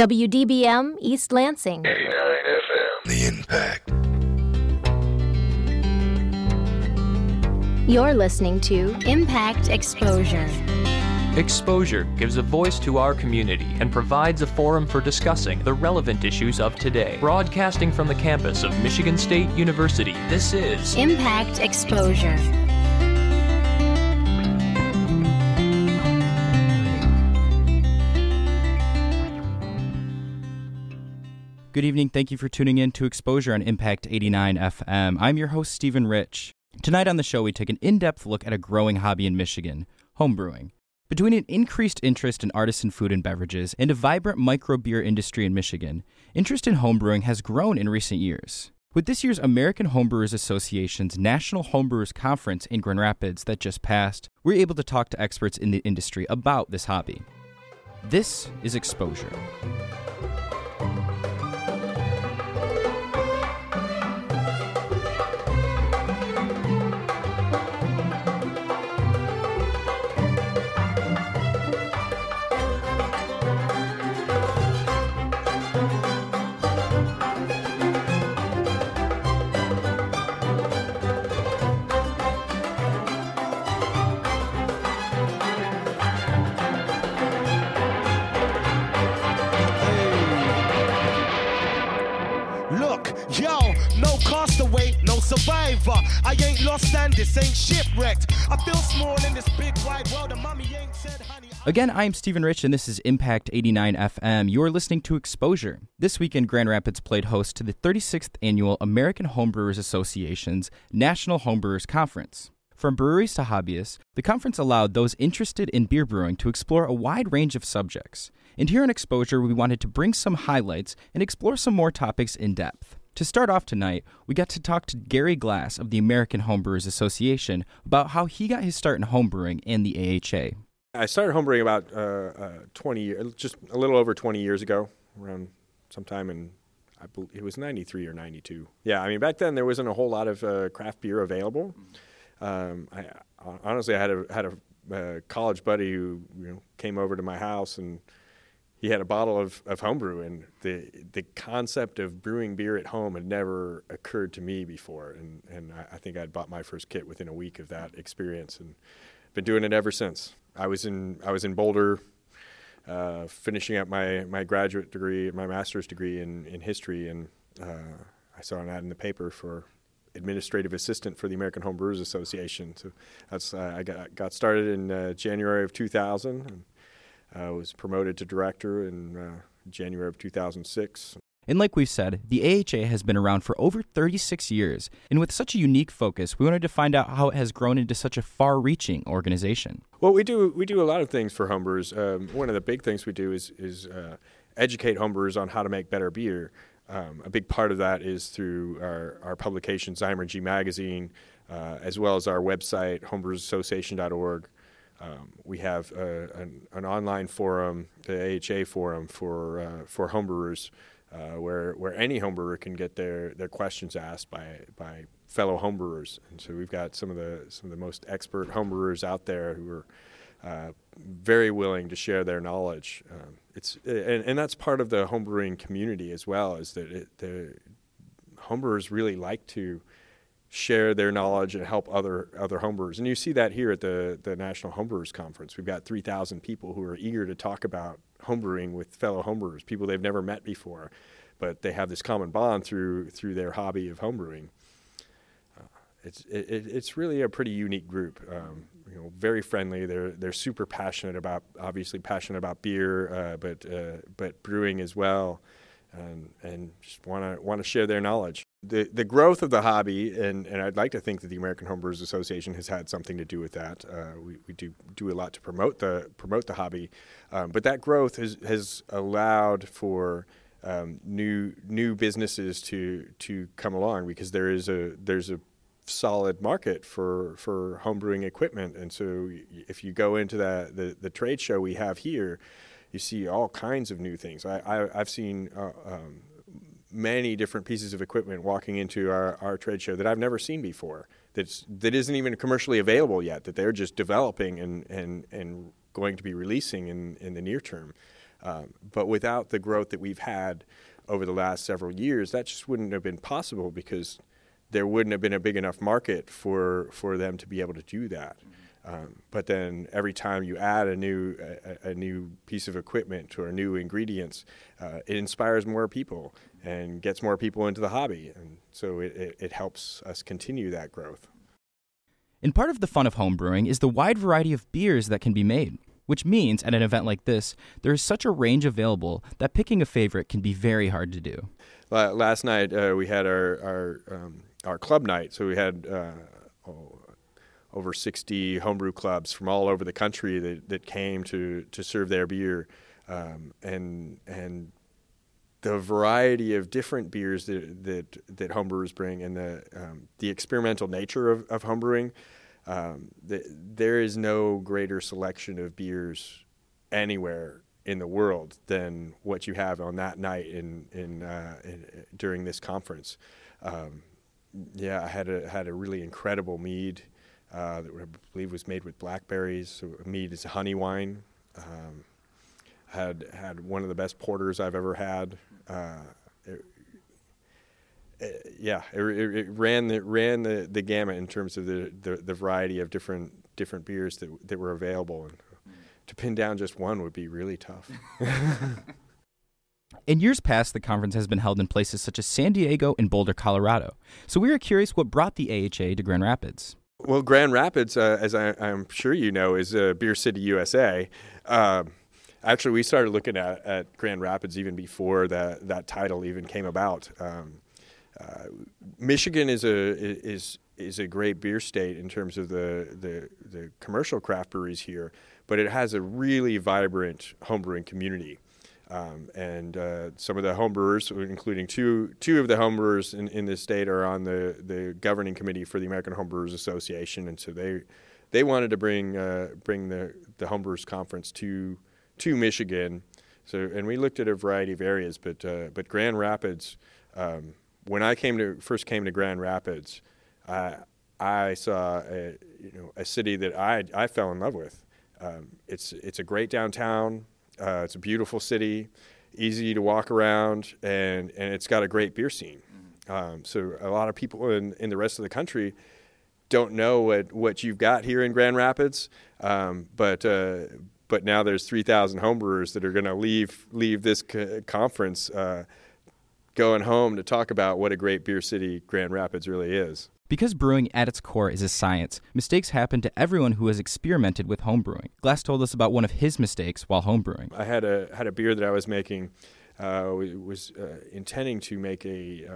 WDBM East Lansing. 89FM. The Impact. You're listening to Impact Exposure. Exposure gives a voice to our community and provides a forum for discussing the relevant issues of today. Broadcasting from the campus of Michigan State University, this is Impact Exposure. Good evening. Thank you for tuning in to Exposure on Impact 89 FM. I'm your host, Stephen Rich. Tonight on the show, we take an in-depth look at a growing hobby in Michigan, homebrewing. Between an increased interest in artisan food and beverages and a vibrant micro-beer industry in Michigan, interest in homebrewing has grown in recent years. With this year's American Homebrewers Association's National Homebrewers Conference in Grand Rapids that just passed, we're able to talk to experts in the industry about this hobby. This is Exposure. Survivor, I ain't lost and this ain't shipwrecked. I feel small in this big wide world and mommy ain't said honey. Again, I'm Stephen Rich and this is Impact 89 FM. You're listening to Exposure. This weekend, Grand Rapids played host to the 36th Annual American Homebrewers Association's National Homebrewers Conference. From breweries to hobbyists, the conference allowed those interested in beer brewing to explore a wide range of subjects. And here on Exposure, we wanted to bring some highlights and explore some more topics in depth. To start off tonight, we got to talk to Gary Glass of the American Homebrewers Association about how he got his start in homebrewing and the AHA. I started homebrewing about 20 years ago, around sometime in, I believe it was 93 or 92. Yeah, I mean, back then there wasn't a whole lot of craft beer available. I had a college buddy who came over to my house and he had a bottle of homebrew, and the concept of brewing beer at home had never occurred to me before. And I think I'd bought my first kit within a week of that experience, and been doing it ever since. I was in Boulder, finishing up my graduate degree, my master's degree in history, and I saw an ad in the paper for administrative assistant for the American Homebrewers Association. So that's I got started in January of 2000. And I was promoted to director in January of 2006. And like we've said, the AHA has been around for over 36 years. And with such a unique focus, we wanted to find out how it has grown into such a far-reaching organization. Well, we do a lot of things for homebrewers. One of the big things we do is educate homebrewers on how to make better beer. A big part of that is through our publication, Zymer G Magazine, as well as our website, homebrewersassociation.org. We have an online forum, the AHA forum for homebrewers, where any homebrewer can get their questions asked by fellow homebrewers. And so we've got some of the most expert homebrewers out there who are very willing to share their knowledge. And that's part of the homebrewing community as well, is that the homebrewers really like to share their knowledge and help other homebrewers. And you see that here at the National Homebrewers Conference. We've got 3,000 people who are eager to talk about homebrewing with fellow homebrewers, people they've never met before, but they have this common bond through their hobby of homebrewing. It's really a pretty unique group. Very friendly. They're super passionate about beer, but brewing as well, and just want to share their knowledge. The growth of the hobby, and I'd like to think that the American Homebrewers Association has had something to do with that. We do a lot to promote the hobby, but that growth has allowed for new businesses to come along, because there's a solid market for homebrewing equipment. And so if you go into the trade show we have here, you see all kinds of new things. I've seen many different pieces of equipment walking into our trade show that I've never seen before, that isn't even commercially available yet, that they're just developing and going to be releasing in the near term. But without the growth that we've had over the last several years, that just wouldn't have been possible because there wouldn't have been a big enough market for them to be able to do that. But then every time you add a new piece of equipment or new ingredients, it inspires more people and gets more people into the hobby. And so it helps us continue that growth. And part of the fun of homebrewing is the wide variety of beers that can be made, which means at an event like this, there is such a range available that picking a favorite can be very hard to do. Last night we had our club night, so we had over 60 homebrew clubs from all over the country that came to serve their beer, and the variety of different beers that homebrewers bring, and the experimental nature of homebrewing. There is no greater selection of beers anywhere in the world than what you have on that night in during this conference. I had a really incredible mead that I believe was made with blackberries. So mead is a honey wine. Had one of the best porters I've ever had. It ran the gamut in terms of the variety of different beers that were available, and to pin down just one would be really tough. In years past, the conference has been held in places such as San Diego and Boulder, Colorado. So we are curious what brought the AHA to Grand Rapids. Well, Grand Rapids, as I'm sure you know, is Beer City, USA. Actually, we started looking at Grand Rapids even before that title even came about. Michigan is a great beer state in terms of the commercial craft breweries here, but it has a really vibrant homebrewing community, and some of the homebrewers, including two of the homebrewers in this state, are on the governing committee for the American Homebrewers Association, and so they wanted to bring the homebrewers conference to Michigan, and we looked at a variety of areas, but Grand Rapids. When I first came to Grand Rapids, I saw a city that I fell in love with. It's a great downtown. It's a beautiful city, easy to walk around, and it's got a great beer scene. So a lot of people in the rest of the country don't know what you've got here in Grand Rapids, but now there's 3,000 homebrewers that are going to leave this conference. Going home to talk about what a great beer city Grand Rapids really is. Because brewing at its core is a science, mistakes happen to everyone who has experimented with homebrewing. Glass told us about one of his mistakes while homebrewing. I had a beer that I was making. Was intending to make a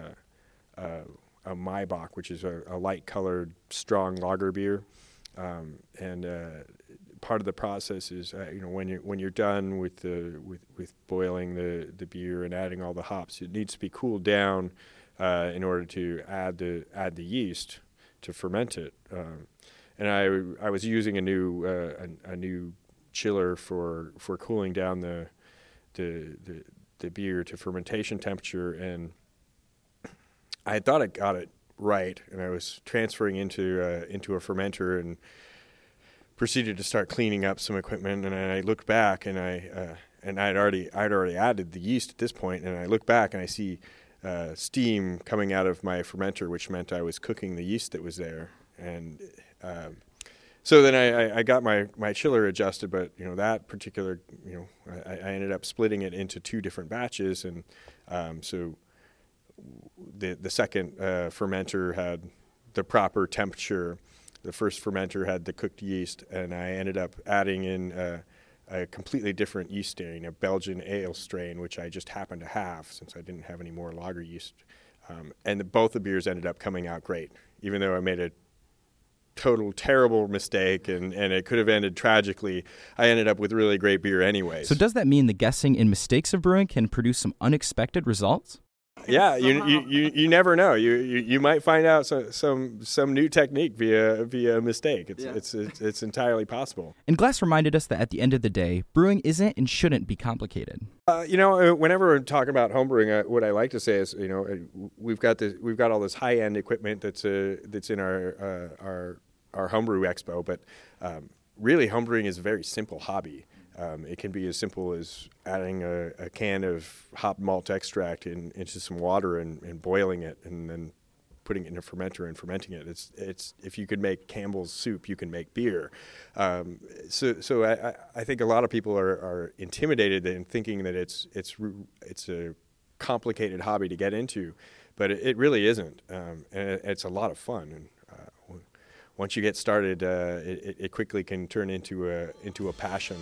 Maibach, which is a light-colored, strong lager beer. Part of the process is, when you're done with boiling the beer and adding all the hops, it needs to be cooled down in order to add the yeast to ferment it. And I was using a new chiller for cooling down the beer to fermentation temperature, and I thought I got it right, and I was transferring into a fermenter and proceeded to start cleaning up some equipment, and I looked back, and I'd already added the yeast at this point, and I look back and I see steam coming out of my fermenter, which meant I was cooking the yeast that was there, and so then I got my chiller adjusted, but that particular I ended up splitting it into two different batches, and so the second fermenter had the proper temperature. The first fermenter had the cooked yeast, and I ended up adding in a completely different yeast strain, a Belgian ale strain, which I just happened to have since I didn't have any more lager yeast. Both the beers ended up coming out great, even though I made a total terrible mistake and it could have ended tragically. I ended up with really great beer anyways. So does that mean the guessing and mistakes of brewing can produce some unexpected results? Yeah, you never know. You might find out some new technique via mistake. It's entirely possible. And Glass reminded us that at the end of the day, brewing isn't and shouldn't be complicated. Whenever we're talking about homebrewing, what I like to say is, we've got all this high end equipment that's in our homebrew expo, but really homebrewing is a very simple hobby. It can be as simple as adding a can of hop malt extract into some water and boiling it and then putting it in a fermenter and fermenting it. It's if you could make Campbell's soup, you can make beer. So I think a lot of people are intimidated and thinking that it's a complicated hobby to get into, but it really isn't. And it's a lot of fun. And once you get started, it quickly can turn into a passion.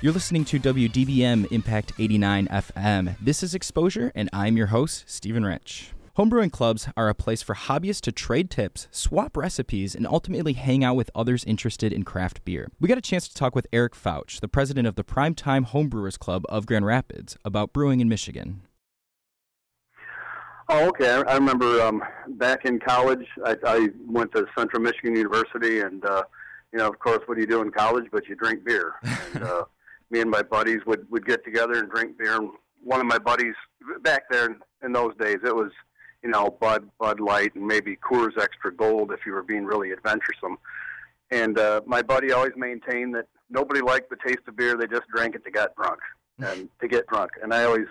You're listening to WDBM Impact 89 FM. This is Exposure, and I'm your host, Stephen Rich. Homebrewing clubs are a place for hobbyists to trade tips, swap recipes, and ultimately hang out with others interested in craft beer. We got a chance to talk with Eric Fouch, the president of the Primetime Homebrewers Club of Grand Rapids, about brewing in Michigan. Oh, okay. I remember back in college, I went to Central Michigan University, and, of course, what do you do in college? But you drink beer. And, me and my buddies would get together and drink beer. And one of my buddies back there in those days, it was, Bud Light and maybe Coors Extra Gold if you were being really adventuresome. And my buddy always maintained that nobody liked the taste of beer. They just drank it to get drunk. And I always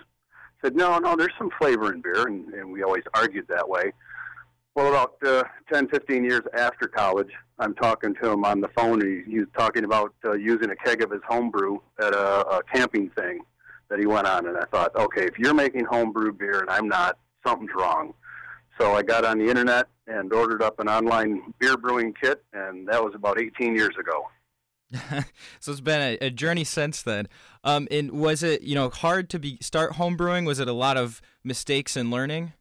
said, no, there's some flavor in beer. And we always argued that way. Well, about 10, 15 years after college, I'm talking to him on the phone, and he's talking about using a keg of his homebrew at a camping thing that he went on. And I thought, okay, if you're making homebrew beer and I'm not, something's wrong. So I got on the internet and ordered up an online beer brewing kit, and that was about 18 years ago. So it's been a journey since then. And was it, hard to start homebrewing? Was it a lot of mistakes and learning?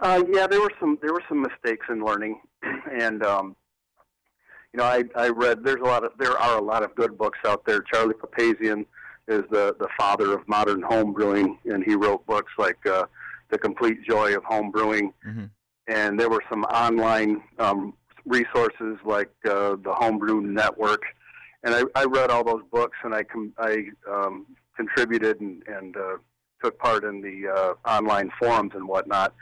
Yeah, there were some mistakes in learning, and I read there are a lot of good books out there. Charlie Papazian is the father of modern home brewing, and he wrote books like The Complete Joy of Home Brewing, mm-hmm. and there were some online resources like the Homebrew Network, and I read all those books, and I contributed and took part in the online forums and whatnot.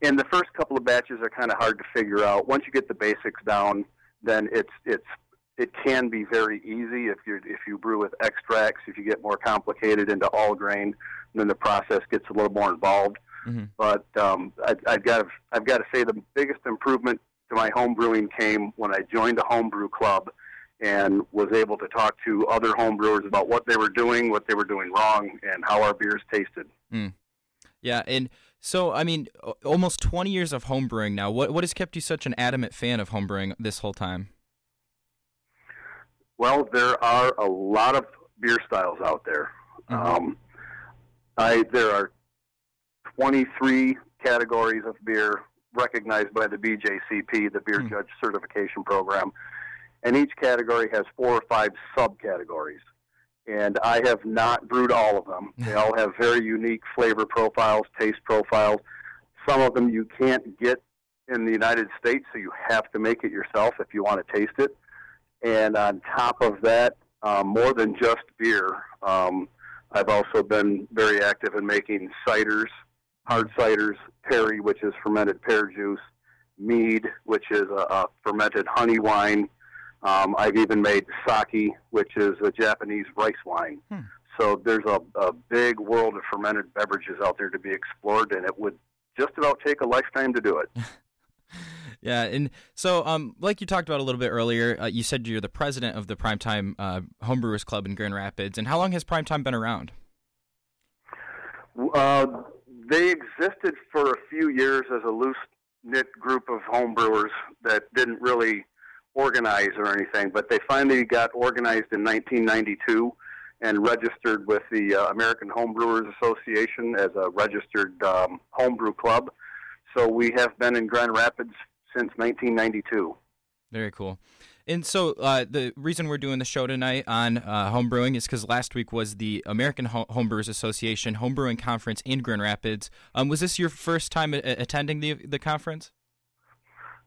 And the first couple of batches are kind of hard to figure out. Once you get the basics down, then it can be very easy if you brew with extracts. If you get more complicated into all grain, then the process gets a little more involved. Mm-hmm. But I've got to say the biggest improvement to my home brewing came when I joined a homebrew club and was able to talk to other homebrewers about what they were doing wrong, and how our beers tasted. Mm. Yeah, and so, almost 20 years of homebrewing now. What has kept you such an adamant fan of homebrewing this whole time? Well, there are a lot of beer styles out there. Mm-hmm. There are 23 categories of beer recognized by the BJCP, the Beer Judge Certification Program, and each category has 4 or 5 subcategories. And I have not brewed all of them. They all have very unique flavor profiles, taste profiles. Some of them you can't get in the United States, so you have to make it yourself if you want to taste it. And on top of that, more than just beer, I've also been very active in making ciders, hard ciders, perry, which is fermented pear juice, mead, which is a fermented honey wine. I've even made sake, which is a Japanese rice wine. Hmm. So there's a big world of fermented beverages out there to be explored, and it would just about take a lifetime to do it. Yeah, and so like you talked about a little bit earlier, you said you're the president of the Primetime Homebrewers Club in Grand Rapids. And how long has Primetime been around? They existed for a few years as a loose-knit group of homebrewers that didn't really organize or anything, but they finally got organized in 1992 and registered with the American Homebrewers Association as a registered homebrew club. So we have been in Grand Rapids since 1992. Very cool. And so the reason we're doing the show tonight on homebrewing is because last week was the American Homebrewers Association Homebrewing Conference in Grand Rapids. Was this your first time attending the conference?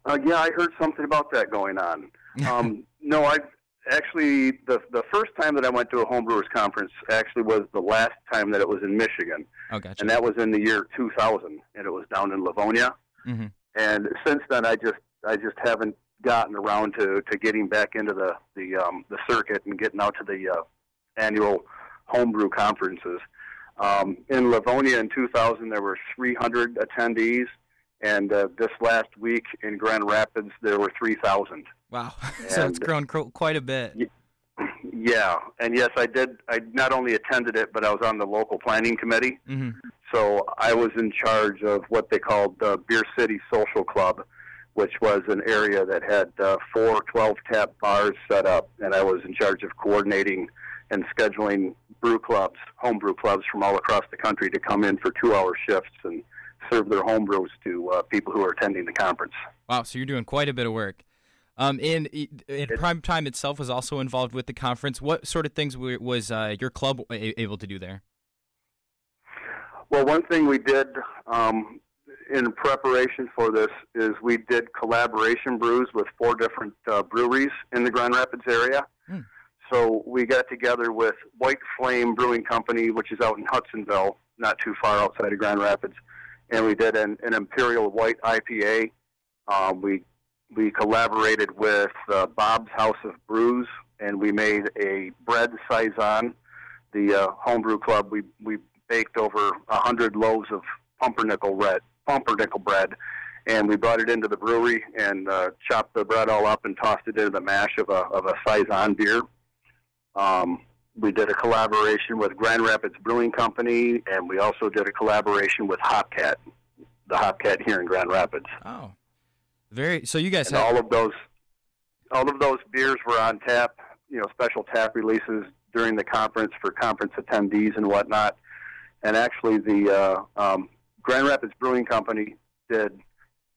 Yeah, I heard something about that going on. No, I actually, the first time that I went to a homebrewers conference actually was the last time that it was in Michigan. Oh, gotcha. And that was in the year 2000, and it was down in Livonia. Mm-hmm. And since then, I just haven't gotten around to getting back into the circuit and getting out to the annual homebrew conferences. In Livonia in 2000, there were 300 attendees, and this last week in Grand Rapids, there were 3,000. Wow, and so it's grown quite a bit. Yeah, and yes, I not only attended it, but I was on the local planning committee, mm-hmm. So I was in charge of what they called the Beer City Social Club, which was an area that had four 12-tap bars set up, and I was in charge of coordinating and scheduling brew clubs, homebrew clubs from all across the country to come in for 2-hour shifts and serve their homebrews to people who are attending the conference. Wow, so you're doing quite a bit of work. And Primetime itself was also involved with the conference. What sort of things was your club able to do there? Well, one thing we did in preparation for this is we did collaboration brews with four different breweries in the Grand Rapids area. Mm. So we got together with White Flame Brewing Company, which is out in Hudsonville, not too far outside of Grand Rapids, and we did an Imperial White IPA. We collaborated with Bob's House of Brews, and we made a bread saison. The homebrew club, we baked over 100 loaves of pumpernickel bread, and we brought it into the brewery and chopped the bread all up and tossed it into the mash of a saison beer. We did a collaboration with Grand Rapids Brewing Company, and we also did a collaboration with Hopcat, the Hopcat here in Grand Rapids. Oh, very. So you guys and all of those beers were on tap. You know, special tap releases during the conference for conference attendees and whatnot. And actually, the Grand Rapids Brewing Company did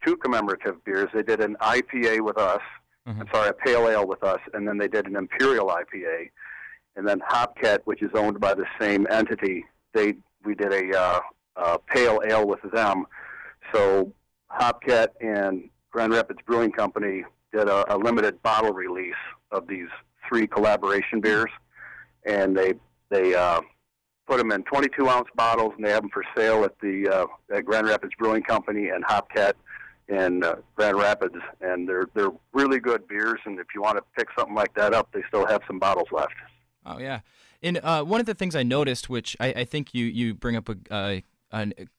two commemorative beers. They did an IPA with us. Mm-hmm. I'm sorry, a pale ale with us, and then they did an Imperial IPA. And then Hopcat, which is owned by the same entity, we did a pale ale with them. So Hopcat and Grand Rapids Brewing Company did a limited bottle release of these three collaboration beers, and they put them in 22-ounce bottles, and they have them for sale at the at Grand Rapids Brewing Company and Hopcat in Grand Rapids, and they're really good beers. And if you want to pick something like that up, they still have some bottles left. Oh, yeah. And one of the things I noticed, which I think you bring up a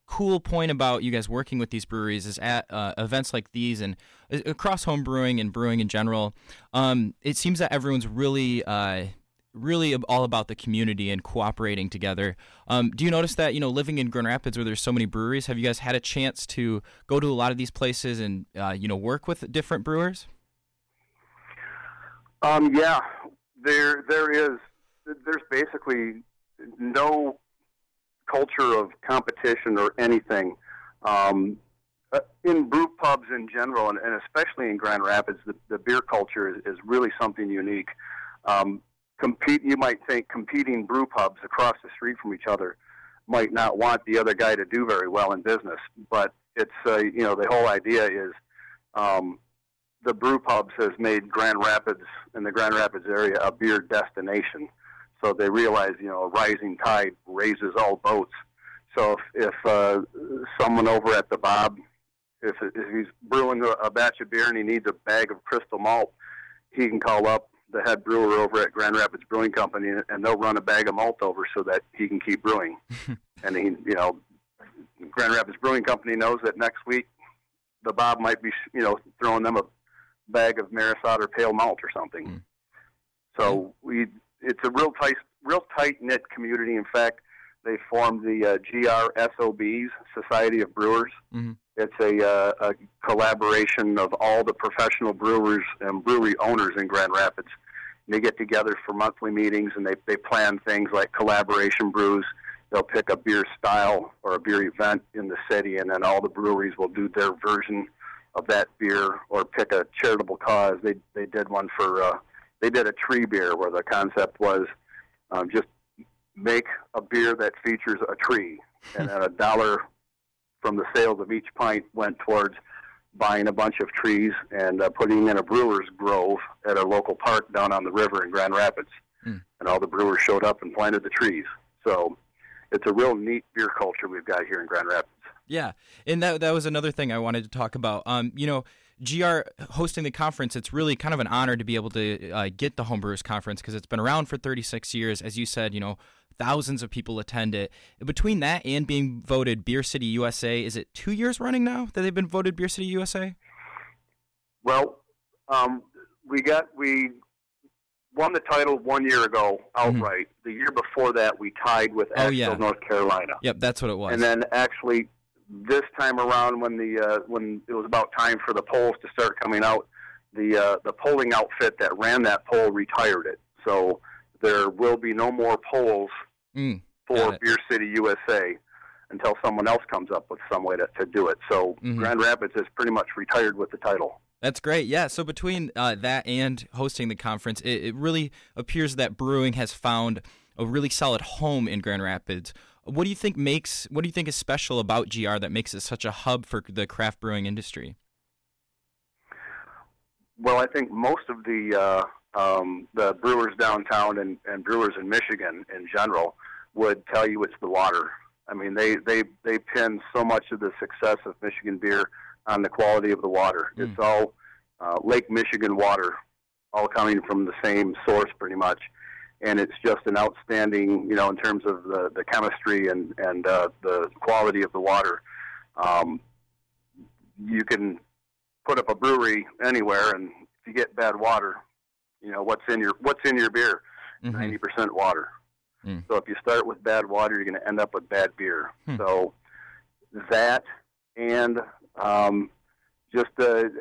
cool point about you guys working with these breweries, is at events like these and across home brewing and brewing in general, it seems that everyone's really all about the community and cooperating together. Do you notice that, living in Grand Rapids where there's so many breweries, have you guys had a chance to go to a lot of these places and, work with different brewers? Yeah. There's basically no culture of competition or anything. In brew pubs in general, and especially in Grand Rapids, the beer culture is really something unique. You might think competing brew pubs across the street from each other might not want the other guy to do very well in business, but it's, the whole idea is, the brew pubs has made Grand Rapids and the Grand Rapids area a beer destination. So they realize, a rising tide raises all boats. So if someone over at the Bob, if he's brewing a batch of beer and he needs a bag of crystal malt, he can call up the head brewer over at Grand Rapids Brewing Company and they'll run a bag of malt over so that he can keep brewing. And Grand Rapids Brewing Company knows that next week the Bob might be, you know, throwing them a bag of Marisot or pale malt or something. Mm. So it's a real tight knit community. In fact, they formed the GRSOBs, Society of Brewers. Mm-hmm. It's a collaboration of all the professional brewers and brewery owners in Grand Rapids. And they get together for monthly meetings, and they plan things like collaboration brews. They'll pick a beer style or a beer event in the city, and then all the breweries will do their version of that beer, or pick a charitable cause. They did one for they did a tree beer where the concept was just make a beer that features a tree, and then $1 from the sales of each pint went towards buying a bunch of trees and putting in a brewer's grove at a local park down on the river in Grand Rapids. Mm. And all the brewers showed up and planted the trees. So it's a real neat beer culture we've got here in Grand Rapids. Yeah, and that was another thing I wanted to talk about. You know, GR hosting the conference, it's really kind of an honor to be able to get the Homebrewers Conference, because it's been around for 36 years. As you said, you know, thousands of people attend it. Between that and being voted Beer City USA, is it 2 years running now that they've been voted Beer City USA? Well, we won the title 1 year ago outright. Mm-hmm. The year before that, we tied with Asheville, North Carolina. Yep, that's what it was. And then actually, this time around, when it was about time for the polls to start coming out, the polling outfit that ran that poll retired it. So there will be no more polls for Beer City USA until someone else comes up with some way to do it. So Grand Rapids is pretty much retired with the title. That's great, yeah. So between that and hosting the conference, it really appears that brewing has found a really solid home in Grand Rapids. What do you think is special about GR that makes it such a hub for the craft brewing industry? Well, I think most of the brewers downtown and brewers in Michigan in general would tell you it's the water. I mean, they pin so much of the success of Michigan beer on the quality of the water. Mm. It's all Lake Michigan water, all coming from the same source pretty much. And it's just an outstanding, you know, in terms of the chemistry and the quality of the water. You can put up a brewery anywhere, and if you get bad water, you know, what's in your beer? 90% water. Mm. So if you start with bad water, you're going to end up with bad beer. Hmm. So that and just a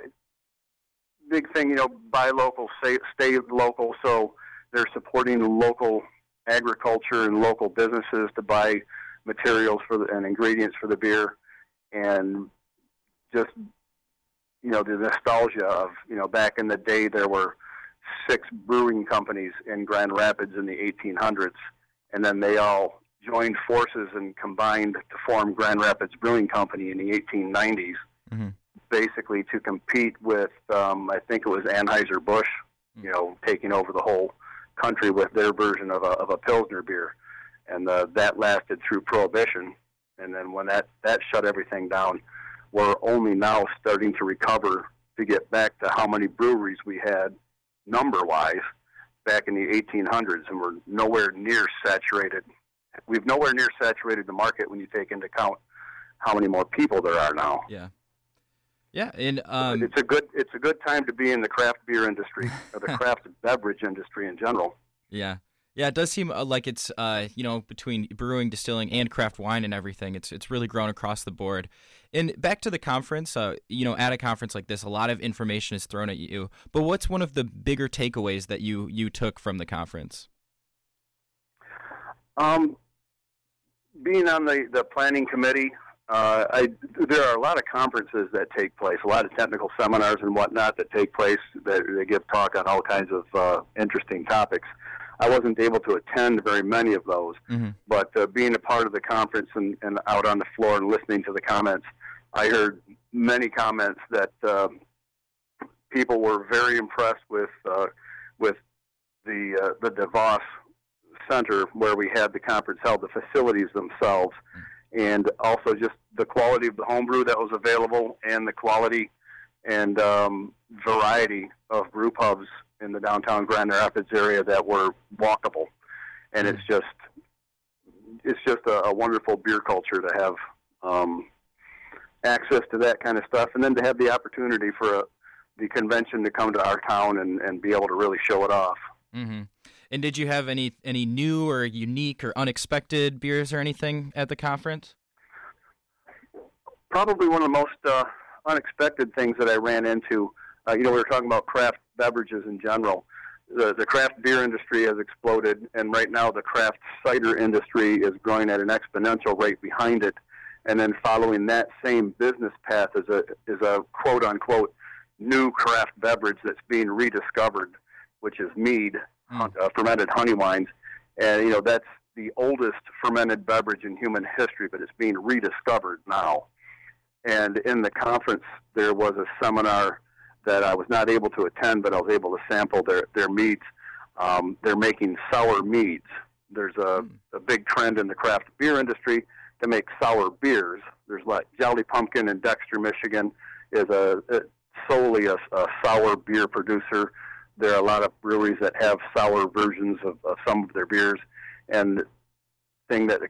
big thing, you know, buy local, stay local. So they're supporting local agriculture and local businesses to buy materials and ingredients for the beer, and just, you know, the nostalgia of, you know, back in the day there were 6 brewing companies in Grand Rapids in the 1800s, and then they all joined forces and combined to form Grand Rapids Brewing Company in the 1890s, basically to compete with, I think it was Anheuser-Busch, you know, taking over the whole country with their version of a Pilsner beer. And that lasted through Prohibition. And then when that shut everything down, we're only now starting to recover to get back to how many breweries we had number-wise back in the 1800s, and we're nowhere near saturated. We've nowhere near saturated the market when you take into account how many more people there are now. Yeah. Yeah, and it's a good time to be in the craft beer industry, or the craft beverage industry in general. Yeah, it does seem like it's you know, between brewing, distilling, and craft wine and everything, it's really grown across the board. And back to the conference, you know, at a conference like this, a lot of information is thrown at you. But what's one of the bigger takeaways that you took from the conference? Being on the planning committee. There are a lot of conferences that take place, a lot of technical seminars and whatnot that take place, that they give talk on all kinds of interesting topics. I wasn't able to attend very many of those, but being a part of the conference and out on the floor and listening to the comments, I heard many comments that people were very impressed with the DeVos Center where we had the conference held, the facilities themselves. Mm-hmm. And also just the quality of the homebrew that was available, and the quality and variety of brew pubs in the downtown Grand Rapids area that were walkable. And it's just a wonderful beer culture to have access to that kind of stuff, and then to have the opportunity for the convention to come to our town and be able to really show it off. Mm-hmm. And did you have any new or unique or unexpected beers or anything at the conference? Probably one of the most unexpected things that I ran into, we were talking about craft beverages in general. The craft beer industry has exploded, and right now the craft cider industry is growing at an exponential rate behind it. And then following that same business path is a quote-unquote new craft beverage that's being rediscovered, which is mead, fermented honey wines. And, that's the oldest fermented beverage in human history, but it's being rediscovered now. And in the conference, there was a seminar that I was not able to attend, but I was able to sample their meads. They're making sour meads. There's a big trend in the craft beer industry to make sour beers. There's like Jolly Pumpkin in Dexter, Michigan, is solely a sour beer producer. There are a lot of breweries that have sour versions of some of their beers, and the thing that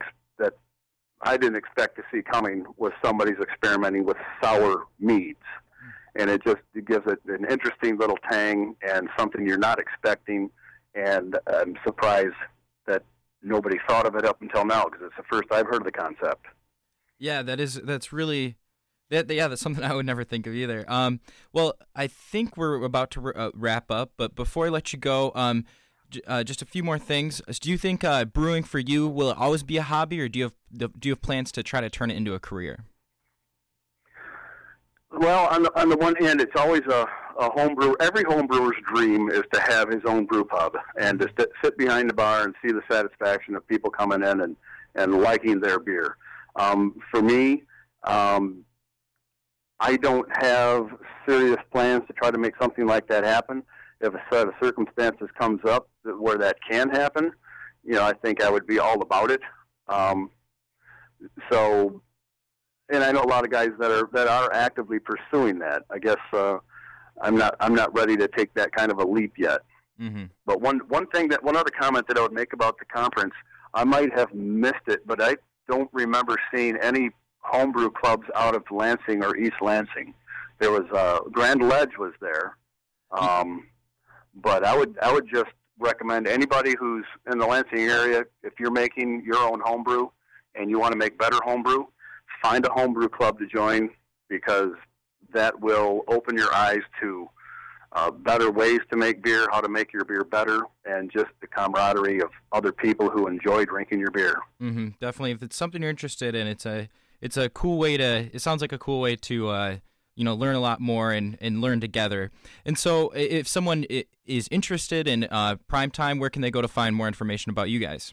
I didn't expect to see coming was somebody's experimenting with sour meads. And it gives it an interesting little tang and something you're not expecting, and I'm surprised that nobody thought of it up until now, because it's the first I've heard of the concept. Yeah, that's something I would never think of either. Well, I think we're about to wrap up, but before I let you go, just a few more things. Do you think brewing for you will always be a hobby, or do you have plans to try to turn it into a career? Well, on the one hand, it's always a homebrew. Every homebrewer's dream is to have his own brew pub and to sit behind the bar and see the satisfaction of people coming in and liking their beer. For me, I don't have serious plans to try to make something like that happen. If a set of circumstances comes up where that can happen, I think I would be all about it. And I know a lot of guys that are actively pursuing that. I guess I'm not ready to take that kind of a leap yet. Mm-hmm. But one other comment that I would make about the conference, I might have missed it, but I don't remember seeing any homebrew clubs out of Lansing or East Lansing. There was Grand Ledge was there, but I would just recommend anybody who's in the Lansing area, if you're making your own homebrew and you want to make better homebrew, find a homebrew club to join, because that will open your eyes to better ways to make beer, how to make your beer better, and just the camaraderie of other people who enjoy drinking your beer. Mm-hmm, definitely. If it's something you're interested in, it's a cool way to, it sounds like a cool way to, learn a lot more and learn together. And so if someone is interested in Primetime, where can they go to find more information about you guys?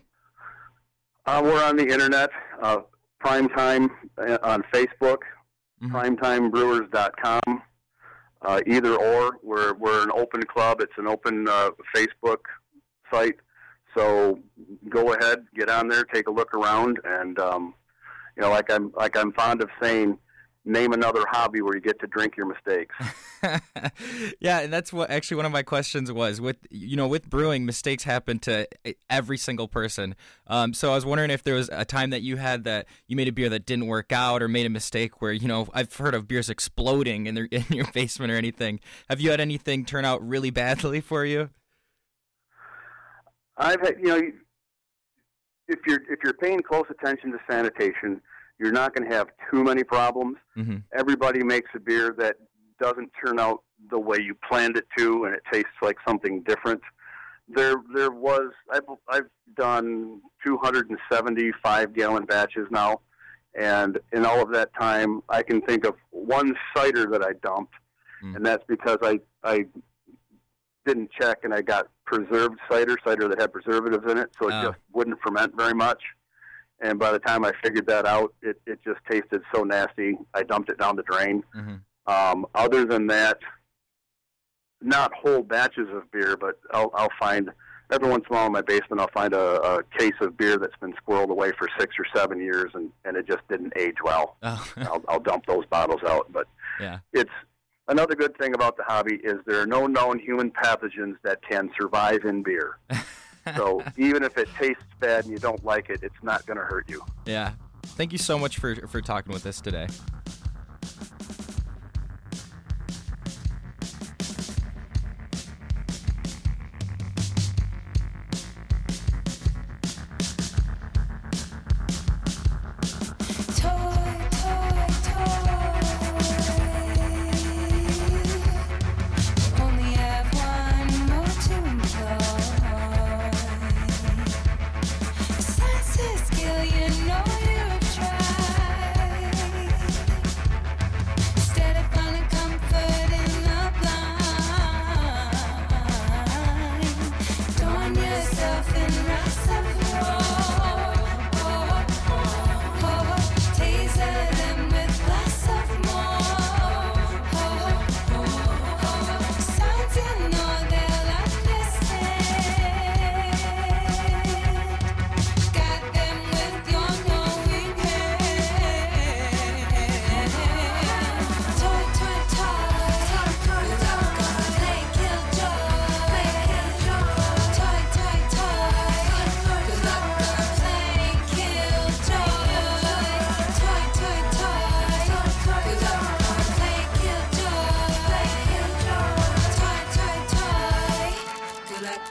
We're on the internet. Primetime on Facebook, mm-hmm. primetimebrewers.com, either or. We're an open club. It's an open Facebook site. So go ahead, get on there, take a look around, and like I'm fond of saying, name another hobby where you get to drink your mistakes. Yeah, and that's what actually one of my questions was. With brewing, mistakes happen to every single person. So I was wondering if there was a time that you had that you made a beer that didn't work out, or made a mistake where, I've heard of beers exploding in your basement or anything. Have you had anything turn out really badly for you? I've had, if you're paying close attention to sanitation, you're not going to have too many problems. Mm-hmm. Everybody makes a beer that doesn't turn out the way you planned it to, and it tastes like something different. I've done 275-gallon batches now, and in all of that time, I can think of one cider that I dumped, and that's because I didn't check, and I got preserved cider that had preservatives in it, so it just wouldn't ferment very much. And by the time I figured that out, it just tasted so nasty, I dumped it down the drain. Mm-hmm. Other than that, not whole batches of beer, but I'll find, every once in a while in my basement, I'll find a case of beer that's been squirreled away for 6 or 7 years, and it just didn't age well. Oh. I'll dump those bottles out. But yeah. It's another good thing about the hobby is there are no known human pathogens that can survive in beer. So even if it tastes bad and you don't like it, it's not going to hurt you. Yeah. Thank you so much for talking with us today.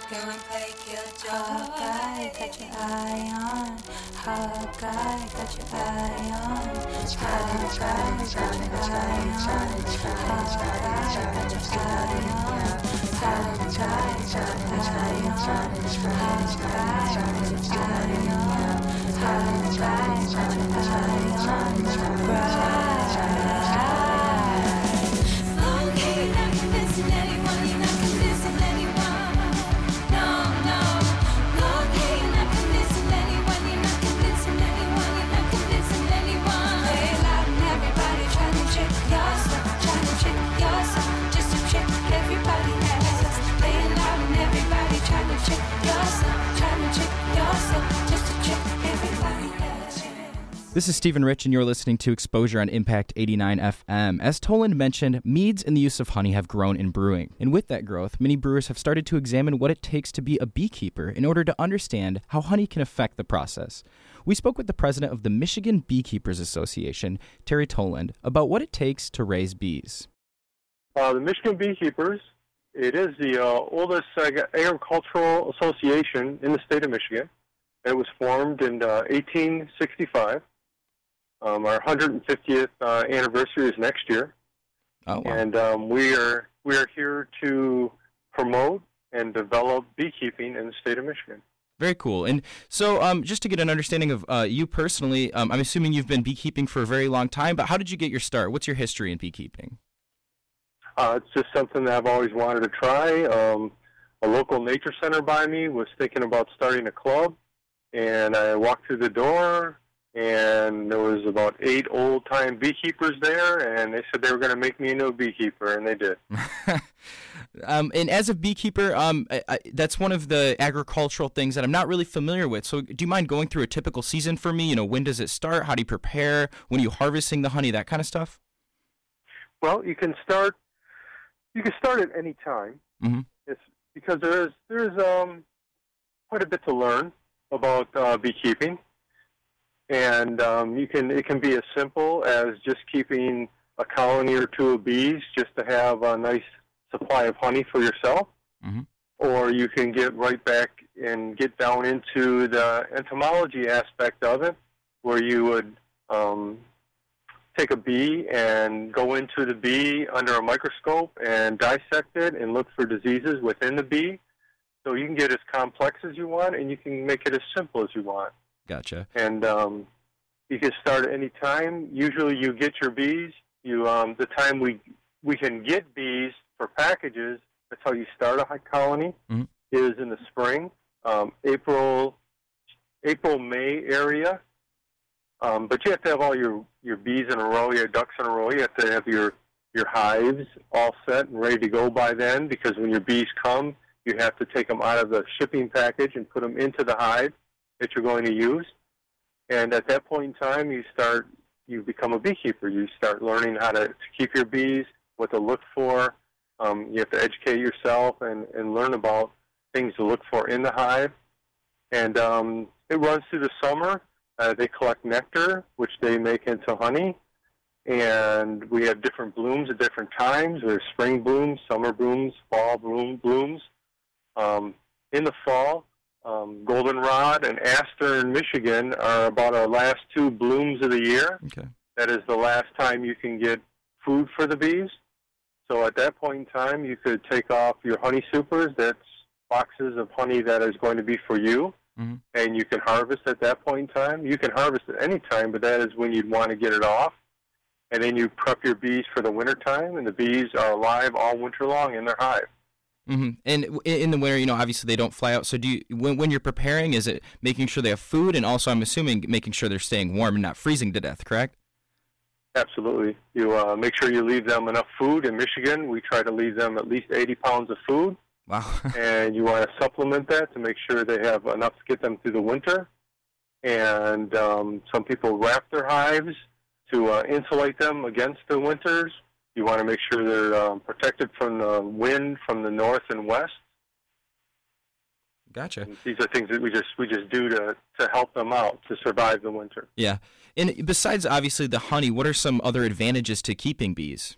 Gonna play kill Hopcat, got your eye on Hopcat, got your eye on This is Stephen Rich, and you're listening to Exposure on Impact 89 FM. As Toland mentioned, meads and the use of honey have grown in brewing. And with that growth, many brewers have started to examine what it takes to be a beekeeper in order to understand how honey can affect the process. We spoke with the president of the Michigan Beekeepers Association, Terry Toland, about what it takes to raise bees. The Michigan Beekeepers, it is the oldest agricultural association in the state of Michigan. It was formed in 1865. Our 150th anniversary is next year. Oh, wow. And we are here to promote and develop beekeeping in the state of Michigan. Very cool. And so just to get an understanding of you personally, I'm assuming you've been beekeeping for a very long time, but how did you get your start? What's your history in beekeeping? It's just something that I've always wanted to try. A local nature center by me was thinking about starting a club, and I walked through the door, and there was about 8 old-time beekeepers there, and they said they were going to make me into a beekeeper, and they did. And as a beekeeper, that's one of the agricultural things that I'm not really familiar with. So do you mind going through a typical season for me? You know, when does it start? How do you prepare? When are you harvesting the honey? That kind of stuff? Well, you can start at any time. Mm-hmm. It's because there's quite a bit to learn about beekeeping. And it can be as simple as just keeping a colony or two of bees just to have a nice supply of honey for yourself. Mm-hmm. Or you can get right back and get down into the entomology aspect of it, where you would take a bee and go into the bee under a microscope and dissect it and look for diseases within the bee. So you can get as complex as you want, and you can make it as simple as you want. Gotcha. And you can start at any time. Usually you get your bees. The time we can get bees for packages, that's how you start a colony, mm-hmm. is in the spring, April, May area. But you have to have all your bees in a row, your ducks in a row. You have to have your hives all set and ready to go by then, because when your bees come, you have to take them out of the shipping package and put them into the hive that you're going to use. And at that point in time, you become a beekeeper. You start learning how to keep your bees, what to look for. You have to educate yourself and learn about things to look for in the hive. And it runs through the summer. They collect nectar, which they make into honey. And we have different blooms at different times. There's spring blooms, summer blooms, fall blooms. In the fall, goldenrod and aster in Michigan are about our last 2 blooms of the year. Okay. That is the last time you can get food for the bees. So at that point in time, you could take off your honey supers. That's boxes of honey that is going to be for you. Mm-hmm. And you can harvest at that point in time. You can harvest at any time, but that is when you'd want to get it off. And then you prep your bees for the wintertime, and the bees are alive all winter long in their hive. Mm-hmm. And in the winter, you know, obviously they don't fly out. So do you, when you're preparing, is it making sure they have food, and also I'm assuming making sure they're staying warm and not freezing to death, correct? Absolutely. You make sure you leave them enough food. In Michigan, we try to leave them at least 80 pounds of food. Wow. And you want to supplement that to make sure they have enough to get them through the winter. And some people wrap their hives to insulate them against the winters. You want to make sure they're protected from the wind from the north and west. Gotcha. And these are things that we just do to help them out to survive the winter. Yeah. And besides, obviously, the honey, what are some other advantages to keeping bees?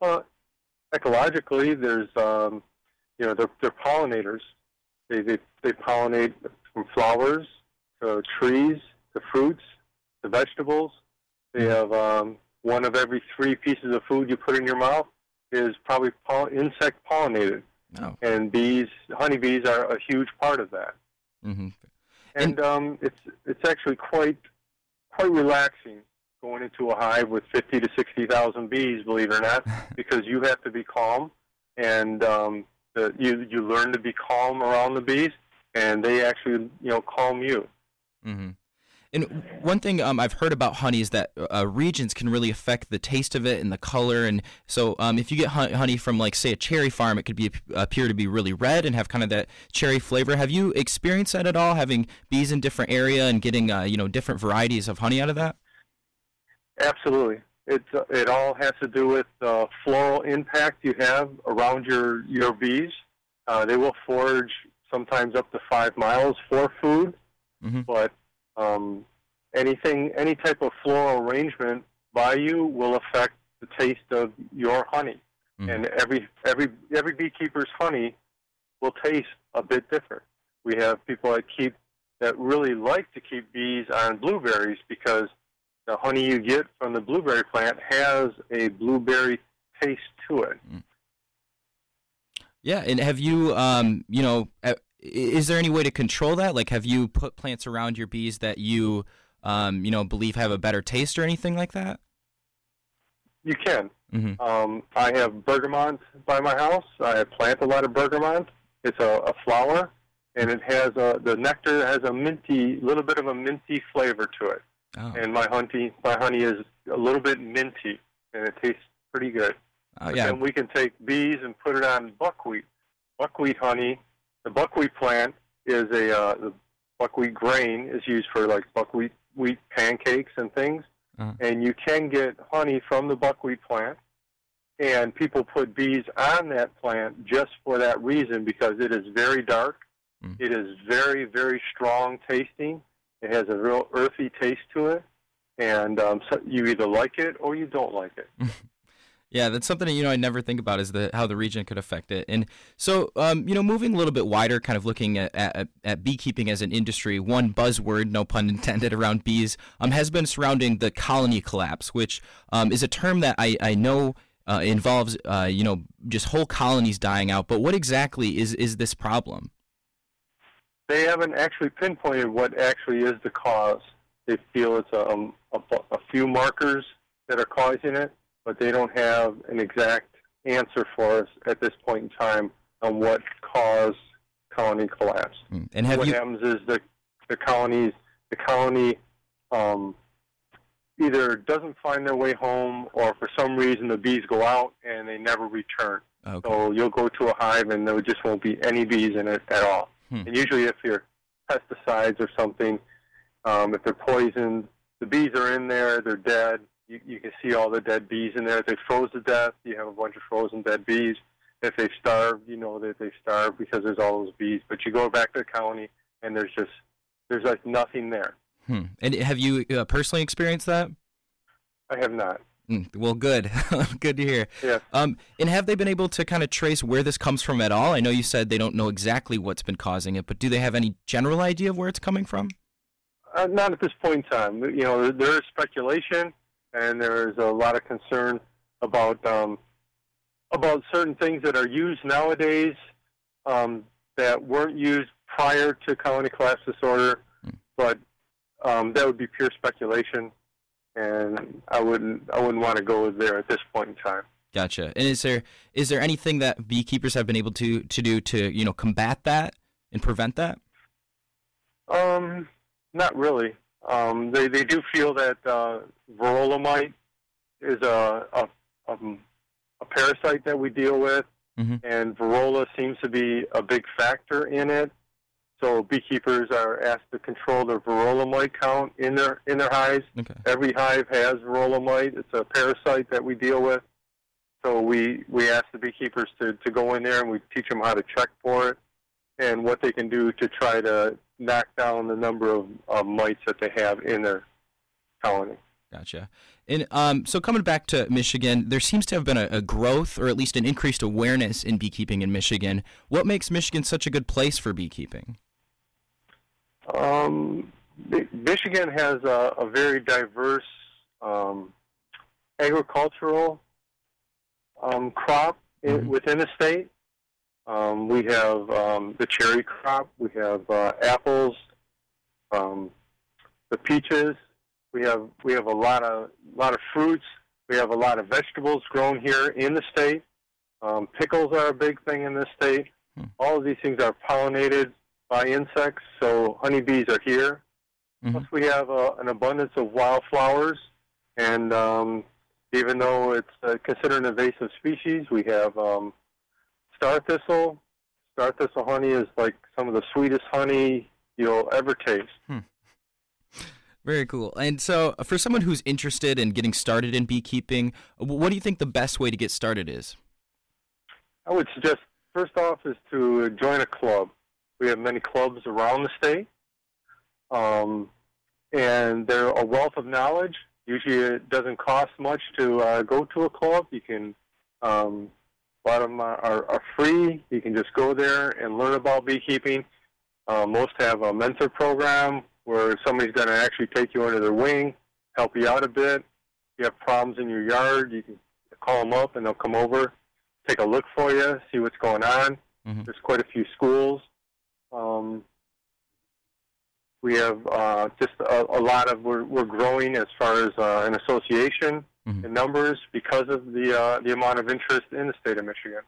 Well, ecologically, there's you know, they're pollinators. They pollinate from flowers to trees to fruits to vegetables. They have one of every 3 pieces of food you put in your mouth is probably insect pollinated. Oh. And bees, honeybees are a huge part of that. Mm-hmm. And it's actually quite relaxing going into a hive with 50 to 60,000 bees, believe it or not, because you have to be calm, and you learn to be calm around the bees, and they actually, you know, calm you. Mm-hmm. And one thing I've heard about honey is that regions can really affect the taste of it and the color. And so if you get honey from, like, say, a cherry farm, it could be appear to be really red and have kind of that cherry flavor. Have you experienced that at all, having bees in different area and getting, different varieties of honey out of that? Absolutely. It all has to do with the floral impact you have around your bees. They will forage sometimes up to 5 miles for food, mm-hmm. but... any type of floral arrangement by you will affect the taste of your honey, mm-hmm. and every beekeeper's honey will taste a bit different. We have people that really like to keep bees on blueberries because the honey you get from the blueberry plant has a blueberry taste to it. Mm-hmm. Yeah, and have you, is there any way to control that? Like, have you put plants around your bees that you, believe have a better taste or anything like that? You can. Mm-hmm. I have bergamot by my house. I plant a lot of bergamot. It's a flower, and it has the nectar has a little bit of a minty flavor to it. Oh. And my honey is a little bit minty, and it tastes pretty good. Yeah. And we can take bees and put it on buckwheat honey. The buckwheat plant is the buckwheat grain is used for, like, wheat pancakes and things. Uh-huh. And you can get honey from the buckwheat plant, and people put bees on that plant just for that reason because it is very dark. Mm. It is very, very strong tasting. It has a real earthy taste to it, and so you either like it or you don't like it. Yeah, that's something that, I never think about is how the region could affect it. And so, moving a little bit wider, kind of looking at beekeeping as an industry, one buzzword, no pun intended, around bees has been surrounding the colony collapse, which is a term that I know involves, just whole colonies dying out. But what exactly is this problem? They haven't actually pinpointed what actually is the cause. They feel it's a few markers that are causing it, but they don't have an exact answer for us at this point in time on what caused colony collapse. And happens is the colony either doesn't find their way home, or for some reason the bees go out and they never return. Okay. So you'll go to a hive and there just won't be any bees in it at all. Hmm. And usually if you're pesticides or something, if they're poisoned, the bees are in there, they're dead. You can see all the dead bees in there. If they froze to death, you have a bunch of frozen dead bees. If they starve, you know that they starve because there's all those bees. But you go back to the colony, and there's like nothing there. Hmm. And have you personally experienced that? I have not. Well, good. Good to hear. Yeah. And have they been able to kind of trace where this comes from at all? I know you said they don't know exactly what's been causing it, but do they have any general idea of where it's coming from? Not at this point in time. There is speculation. And there's a lot of concern about certain things that are used nowadays that weren't used prior to colony collapse disorder, but that would be pure speculation, and I wouldn't want to go there at this point in time. Gotcha. And is there anything that beekeepers have been able to do to combat that and prevent that? Not really. They do feel that varroa mite is a parasite that we deal with, mm-hmm. and varroa seems to be a big factor in it. So beekeepers are asked to control their varroa mite count in their hives. Okay. Every hive has varroa mite. It's a parasite that we deal with. So we ask the beekeepers to go in there, and we teach them how to check for it and what they can do to try to knock down the number of mites that they have in their colony. Gotcha. And so coming back to Michigan, there seems to have been a growth or at least an increased awareness in beekeeping in Michigan. What makes Michigan such a good place for beekeeping? Michigan has a very diverse agricultural crop within the state. We have the cherry crop, we have apples, the peaches. We have a lot of fruits. We have a lot of vegetables grown here in the state. Pickles are a big thing in this state. All of these things are pollinated by insects, so honeybees are here. Plus, we have an abundance of wildflowers, and even though it's considered an invasive species, we have star thistle. Star thistle honey is like some of the sweetest honey you'll ever taste. Very cool. And so for someone who's interested in getting started in beekeeping, what do you think the best way to get started is? I would suggest, first off, is to join a club. We have many clubs around the state, and they're a wealth of knowledge. Usually it doesn't cost much to go to a club. You can, a lot of them are free. You can just go there and learn about beekeeping. Most have a mentor program where somebody's going to actually take you under their wing, help you out a bit. If you have problems in your yard, you can call them up and they'll come over, take a look for you, see what's going on. There's quite a few schools. We have just a lot of, we're growing as far as an association in numbers because of the amount of interest in the state of Michigan.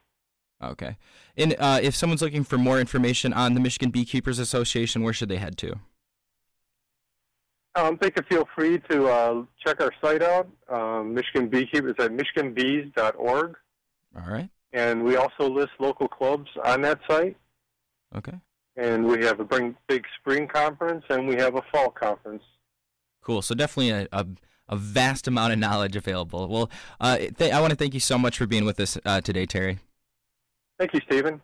Okay. And if someone's looking for more information on the Michigan Beekeepers Association, where should they head to? They can feel free to check our site out, Michigan Beekeepers at michiganbees.org. All right. And we also list local clubs on that site. Okay. And we have a big spring conference, and we have a fall conference. Cool. So definitely a vast amount of knowledge available. Well, I want to thank you so much for being with us today, Terry. Thank you, Stephen.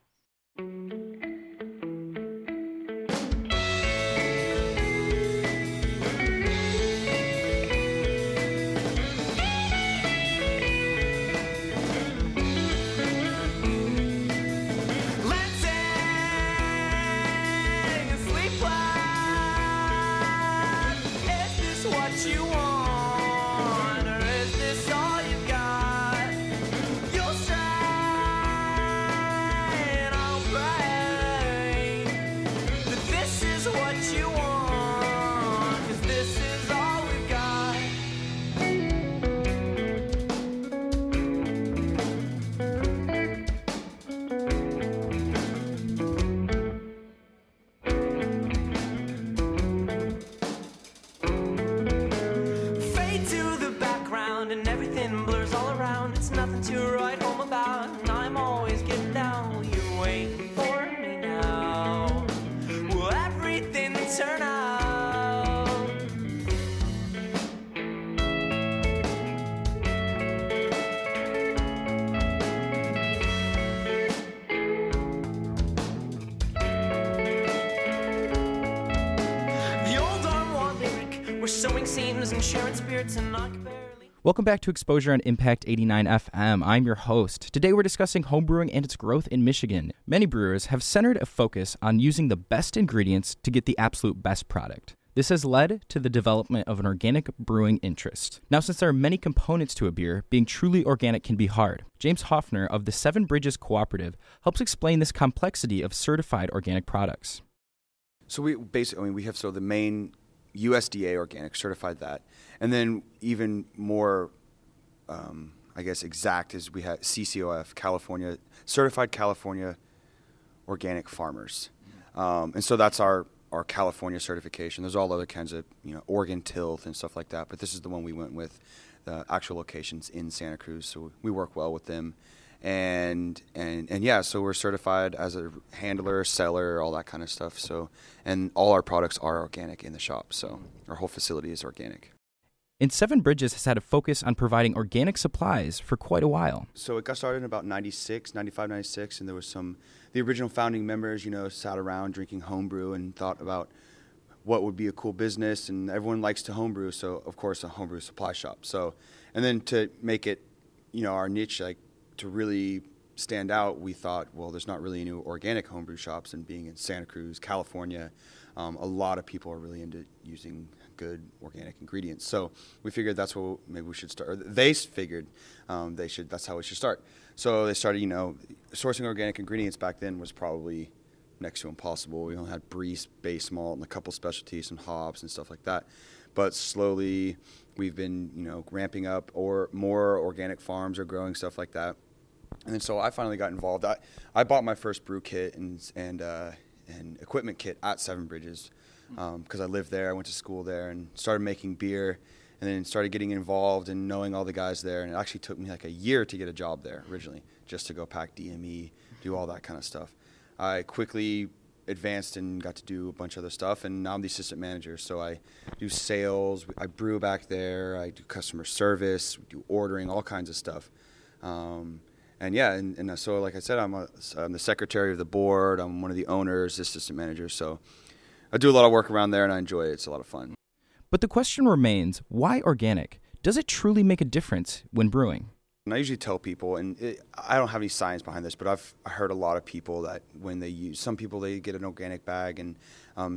Welcome back to Exposure on Impact 89 FM. I'm your host. Today we're discussing homebrewing and its growth in Michigan. Many brewers have centered a focus on using the best ingredients to get the absolute best product. This has led to the development of an organic brewing interest. Now, since there are many components to a beer, being truly organic can be hard. James Hoffner of the Seven Bridges Cooperative helps explain this complexity of certified organic products. So we basically, we have sort of the main USDA organic, certified that. And then even more, I guess, exact is we have CCOF, California, Certified California Organic Farmers. And so that's our California certification. There's all other kinds of, you know, Oregon Tilth and stuff like that. But this is the one we went with, the actual locations in Santa Cruz. So we work well with them. And yeah, so we're certified as a handler, seller, all that kind of stuff. So, and all our products are organic in the shop. So our whole facility is organic. And Seven Bridges has had a focus on providing organic supplies for quite a while. So it got started in about 95, 96, and there was the original founding members, you know, sat around drinking homebrew and thought about what would be a cool business, and everyone likes to homebrew, so of course a homebrew supply shop. So, and then to make it, you know, our niche, like to really stand out, we thought, well, there's not really any organic homebrew shops, and being in Santa Cruz, California, a lot of people are really into using good organic ingredients. So we figured that's what maybe we should start. Or they figured they should. That's how we should start. So they started, you know, sourcing organic ingredients back then was probably next to impossible. We only had brie, base malt, and a couple specialties and hops and stuff like that. But slowly we've been, you know, ramping up, or more organic farms are growing stuff like that. And so I finally got involved. I bought my first brew kit and equipment kit at Seven Bridges because I lived there. I went to school there and started making beer, and then started getting involved and knowing all the guys there. And it actually took me like a year to get a job there originally, just to go pack DME, do all that kind of stuff. I quickly advanced and got to do a bunch of other stuff, and now I'm the assistant manager. So I do sales, I brew back there, I do customer service, do ordering, all kinds of stuff. And so like I said, I'm the secretary of the board. I'm one of the owners, assistant manager. So I do a lot of work around there, and I enjoy it. It's a lot of fun. But the question remains, why organic? Does it truly make a difference when brewing? And I usually tell people, and I don't have any science behind this, but I've heard a lot of people that when they use, some people they get an organic bag and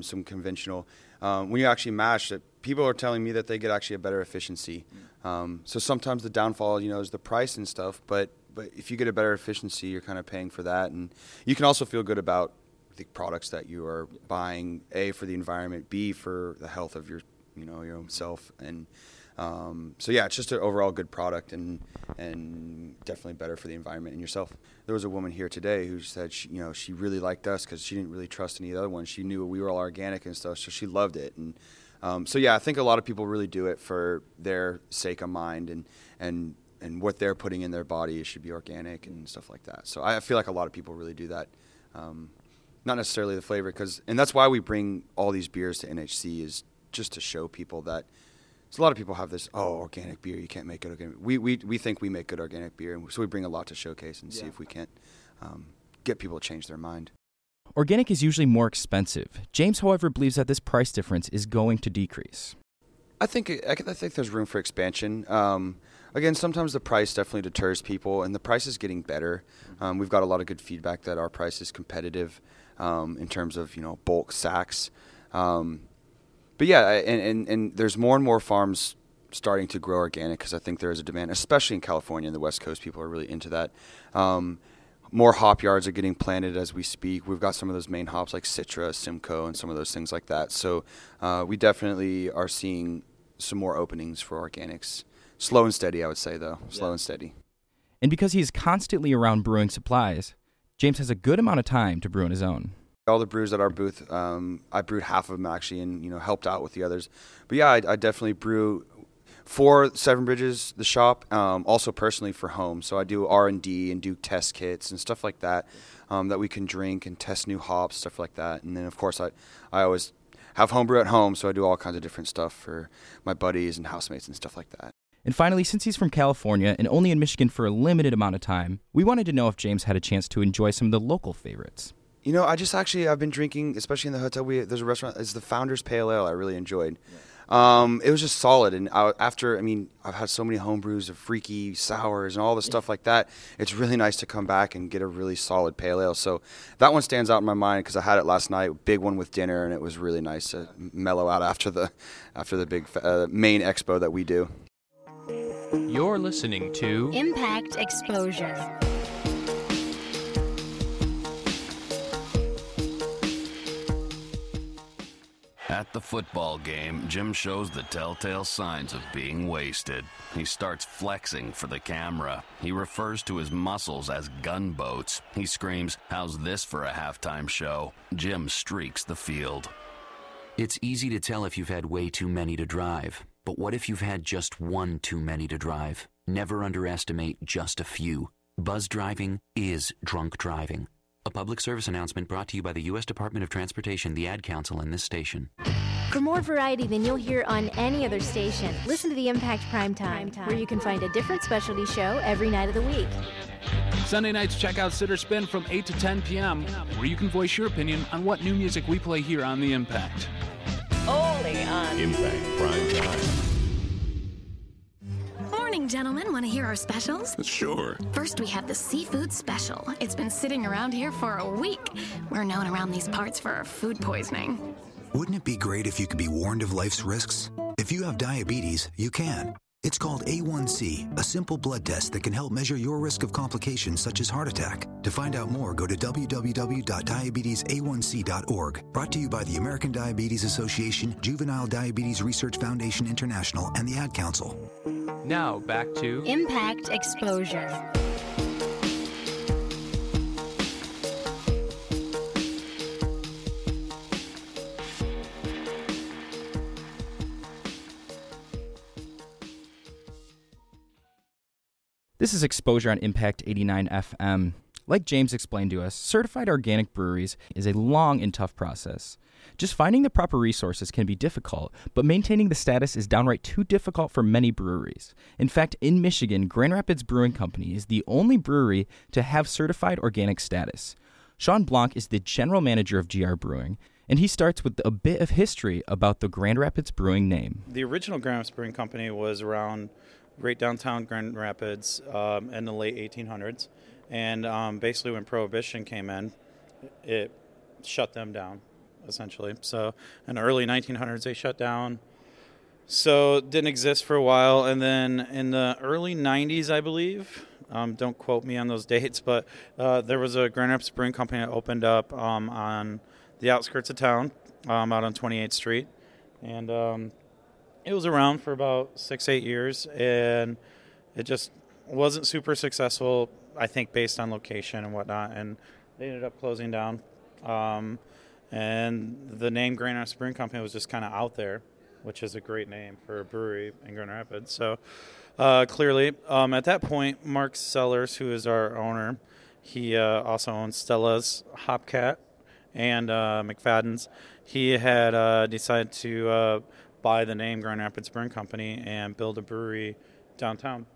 some conventional. When you actually mash it, people are telling me that they get actually a better efficiency. So sometimes the downfall, you know, is the price and stuff, but if you get a better efficiency, you're kind of paying for that. And you can also feel good about the products that you are buying, A, for the environment, B, for the health of your own self. And so, yeah, it's just an overall good product and definitely better for the environment and yourself. There was a woman here today who said, she really liked us because she didn't really trust any of the other ones. She knew we were all organic and stuff, so she loved it. And so, yeah, I think a lot of people really do it for their sake of mind and what they're putting in their body should be organic and stuff like that. So I feel like a lot of people really do that. Not necessarily the flavor, and that's why we bring all these beers to NHC, is just to show people that a lot of people have this, organic beer, you can't make good organic beer. We think we make good organic beer, and so we bring a lot to showcase and see if we can't get people to change their mind. Organic is usually more expensive. James, however, believes that this price difference is going to decrease. I think there's room for expansion. Again, sometimes the price definitely deters people, and the price is getting better. We've got a lot of good feedback that our price is competitive in terms of, bulk sacks. But yeah, and there's more and more farms starting to grow organic because I think there is a demand, especially in California and the West Coast. People are really into that. More hop yards are getting planted as we speak. We've got some of those main hops like Citra, Simcoe, and some of those things like that. So we definitely are seeing some more openings for organics. Slow and steady, I would say, though. Slow and steady. And because he is constantly around brewing supplies, James has a good amount of time to brew on his own. All the brews at our booth, I brewed half of them actually, and helped out with the others. But yeah, I definitely brew for Seven Bridges, the shop, also personally for home. So I do R&D and do test kits and stuff like that, that we can drink and test new hops, stuff like that. And then of course I always have homebrew at home, so I do all kinds of different stuff for my buddies and housemates and stuff like that. And finally, since he's from California and only in Michigan for a limited amount of time, we wanted to know if James had a chance to enjoy some of the local favorites. I've been drinking, especially in the hotel, there's a restaurant, it's the Founders Pale Ale I really enjoyed. Yeah. It was just solid, and I've had so many home brews of freaky sours and all the stuff like that. It's really nice to come back and get a really solid pale ale. So that one stands out in my mind because I had it last night, big one with dinner, and it was really nice to mellow out after the big main expo that we do. You're listening to Impact Exposure. At the football game, Jim shows the telltale signs of being wasted. He starts flexing for the camera. He refers to his muscles as gunboats. He screams, "How's this for a halftime show?" Jim streaks the field. It's easy to tell if you've had way too many to drive. But what if you've had just one too many to drive? Never underestimate just a few. Buzz driving is drunk driving. A public service announcement brought to you by the U.S. Department of Transportation, the Ad Council, and this station. For more variety than you'll hear on any other station, listen to the Impact Primetime, where you can find a different specialty show every night of the week. Sunday nights, check out Sit or Spin from 8 to 10 p.m., where you can voice your opinion on what new music we play here on the Impact. Only on Impact Primetime. Gentlemen, want to hear our specials? Sure. First, we have the seafood special. It's been sitting around here for a week. We're known around these parts for our food poisoning. Wouldn't it be great if you could be warned of life's risks? If you have diabetes, you can. It's called A1C, a simple blood test that can help measure your risk of complications such as heart attack. To find out more, go to www.diabetesa1c.org. Brought to you by the American Diabetes Association, Juvenile Diabetes Research Foundation International, and the Ad Council. Now, back to Impact Exposure. This is Exposure on Impact 89 FM. Like James explained to us, certified organic breweries is a long and tough process. Just finding the proper resources can be difficult, but maintaining the status is downright too difficult for many breweries. In fact, in Michigan, Grand Rapids Brewing Company is the only brewery to have certified organic status. Sean Blanc is the general manager of GR Brewing, and he starts with a bit of history about the Grand Rapids Brewing name. The original Grand Rapids Brewing Company was around right downtown Grand Rapids in the late 1800s, and basically when Prohibition came in, it shut them down, essentially. So in the early 1900s, they shut down. So it didn't exist for a while. And then in the early 90s, I believe, don't quote me on those dates, but there was a Grand Rapids Brewing Company that opened up on the outskirts of town, out on 28th Street. And it was around for about 6-8 years, and it just wasn't super successful, I think, based on location and whatnot. And they ended up closing down. And the name Grand Rapids Brewing Company was just kind of out there, which is a great name for a brewery in Grand Rapids. So clearly, at that point, Mark Sellers, who is our owner, he also owns Stella's, Hopcat, and McFadden's. He had decided to buy the name Grand Rapids Brewing Company and build a brewery downtown.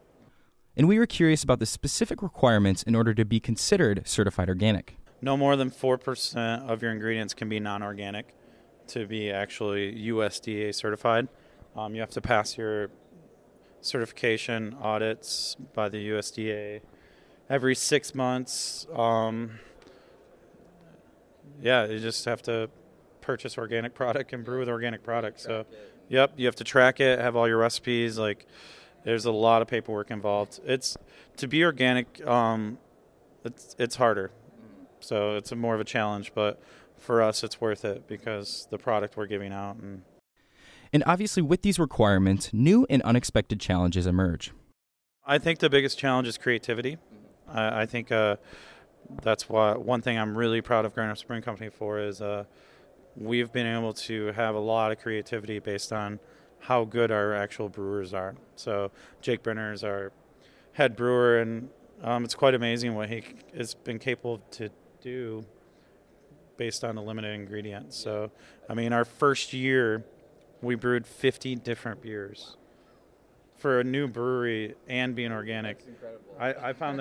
And we were curious about the specific requirements in order to be considered certified organic. No more than 4% of your ingredients can be non-organic to be actually USDA certified. You have to pass your certification audits by the USDA every 6 months. You just have to purchase organic product and brew with organic product. So, yep, you have to track it, have all your recipes. Like, there's a lot of paperwork involved. It's to be organic. It's harder. So it's more of a challenge, but for us, it's worth it because the product we're giving out. And obviously with these requirements, new and unexpected challenges emerge. I think the biggest challenge is creativity. I think that's why one thing I'm really proud of Grand Rapids Brewing Company for is we've been able to have a lot of creativity based on how good our actual brewers are. So Jake Brenner is our head brewer, and it's quite amazing what he has been capable to do based on the limited ingredients. So, I mean, our first year, we brewed 50 different beers for a new brewery and being organic. That's incredible. I found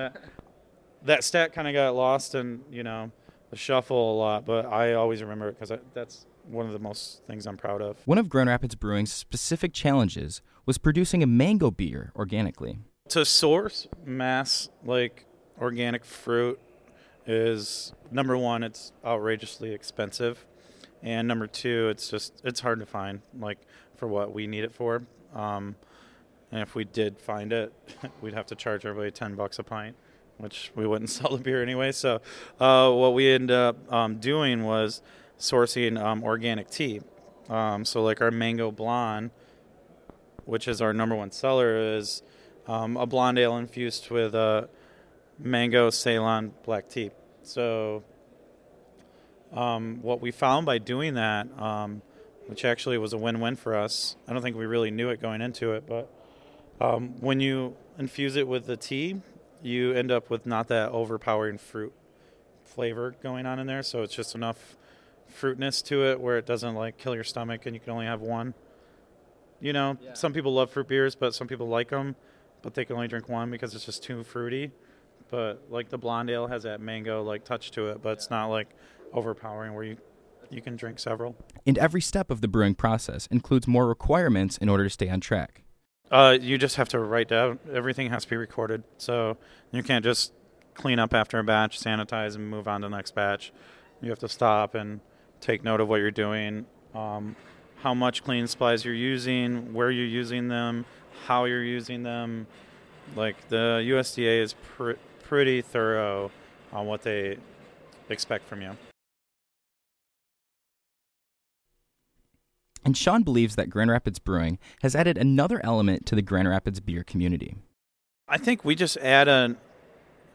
that stat kind of got lost in, the shuffle a lot, but I always remember it because that's one of the most things I'm proud of. One of Grand Rapids Brewing's specific challenges was producing a mango beer organically. To source mass, organic fruit is, number one, it's outrageously expensive, and number two, it's hard to find, for what we need it for. And if we did find it, we'd have to charge everybody $10 a pint, which we wouldn't sell the beer anyway. So what we ended up doing was sourcing organic tea. Our Mango Blonde, which is our number one seller, is a blonde ale infused with mango Ceylon black tea. So what we found by doing that, which actually was a win-win for us, I don't think we really knew it going into it, but when you infuse it with the tea, you end up with not that overpowering fruit flavor going on in there. So it's just enough fruitness to it where it doesn't kill your stomach and you can only have one. Yeah. Some people love fruit beers, but some people like them, but they can only drink one because it's just too fruity. But the blonde ale has that mango touch to it, but it's not overpowering where you You can drink several. And every step of the brewing process includes more requirements in order to stay on track. You just have to write down. Everything has to be recorded. So you can't just clean up after a batch, sanitize, and move on to the next batch. You have to stop and take note of what you're doing, how much clean supplies you're using, where you're using them, how you're using them. Like, the USDA is pretty thorough on what they expect from you. And Sean believes that Grand Rapids Brewing has added another element to the Grand Rapids beer community. I think we just add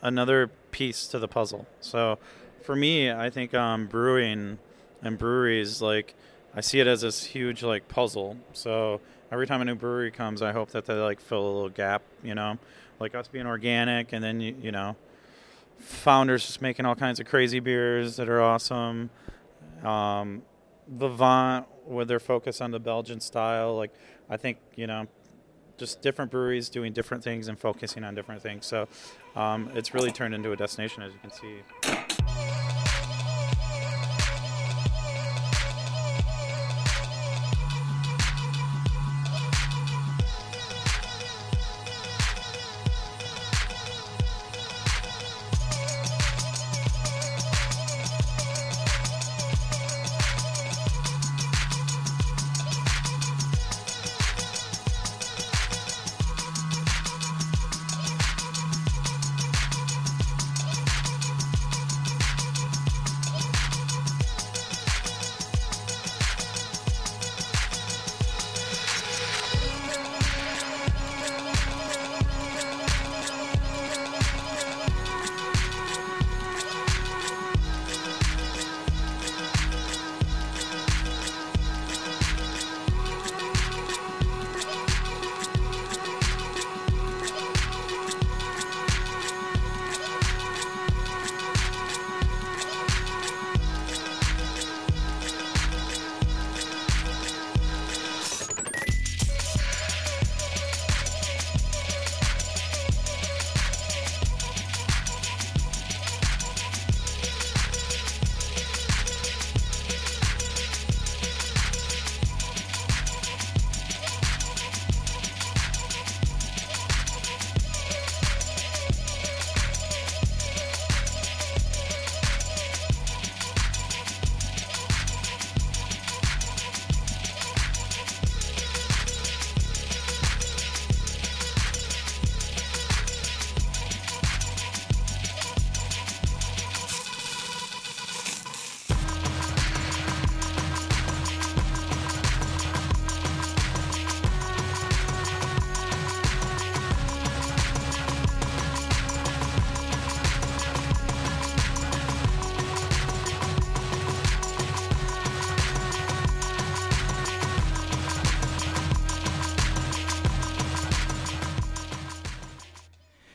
another piece to the puzzle. So for me, I think brewing and breweries, like, I see it as this huge, like, puzzle. So every time a new brewery comes, I hope that they, like, fill a little gap, you know, like us being organic, and then, you know, Founders just making all kinds of crazy beers that are awesome. Vivant, with their focus on the Belgian style, like, I think, you know, just different breweries doing different things and focusing on different things. So it's really turned into a destination, as you can see.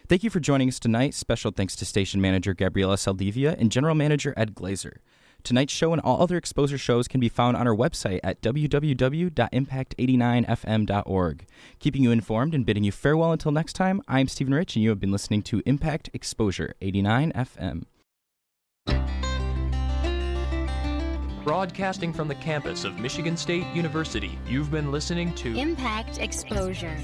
Thank you for joining us tonight. Special thanks to Station Manager Gabriela Saldivia and General Manager Ed Glazer. Tonight's show and all other Exposure shows can be found on our website at www.impact89fm.org. Keeping you informed and bidding you farewell until next time, I'm Stephen Rich, and you have been listening to Impact Exposure 89 FM. Broadcasting from the campus of Michigan State University, you've been listening to Impact Exposure.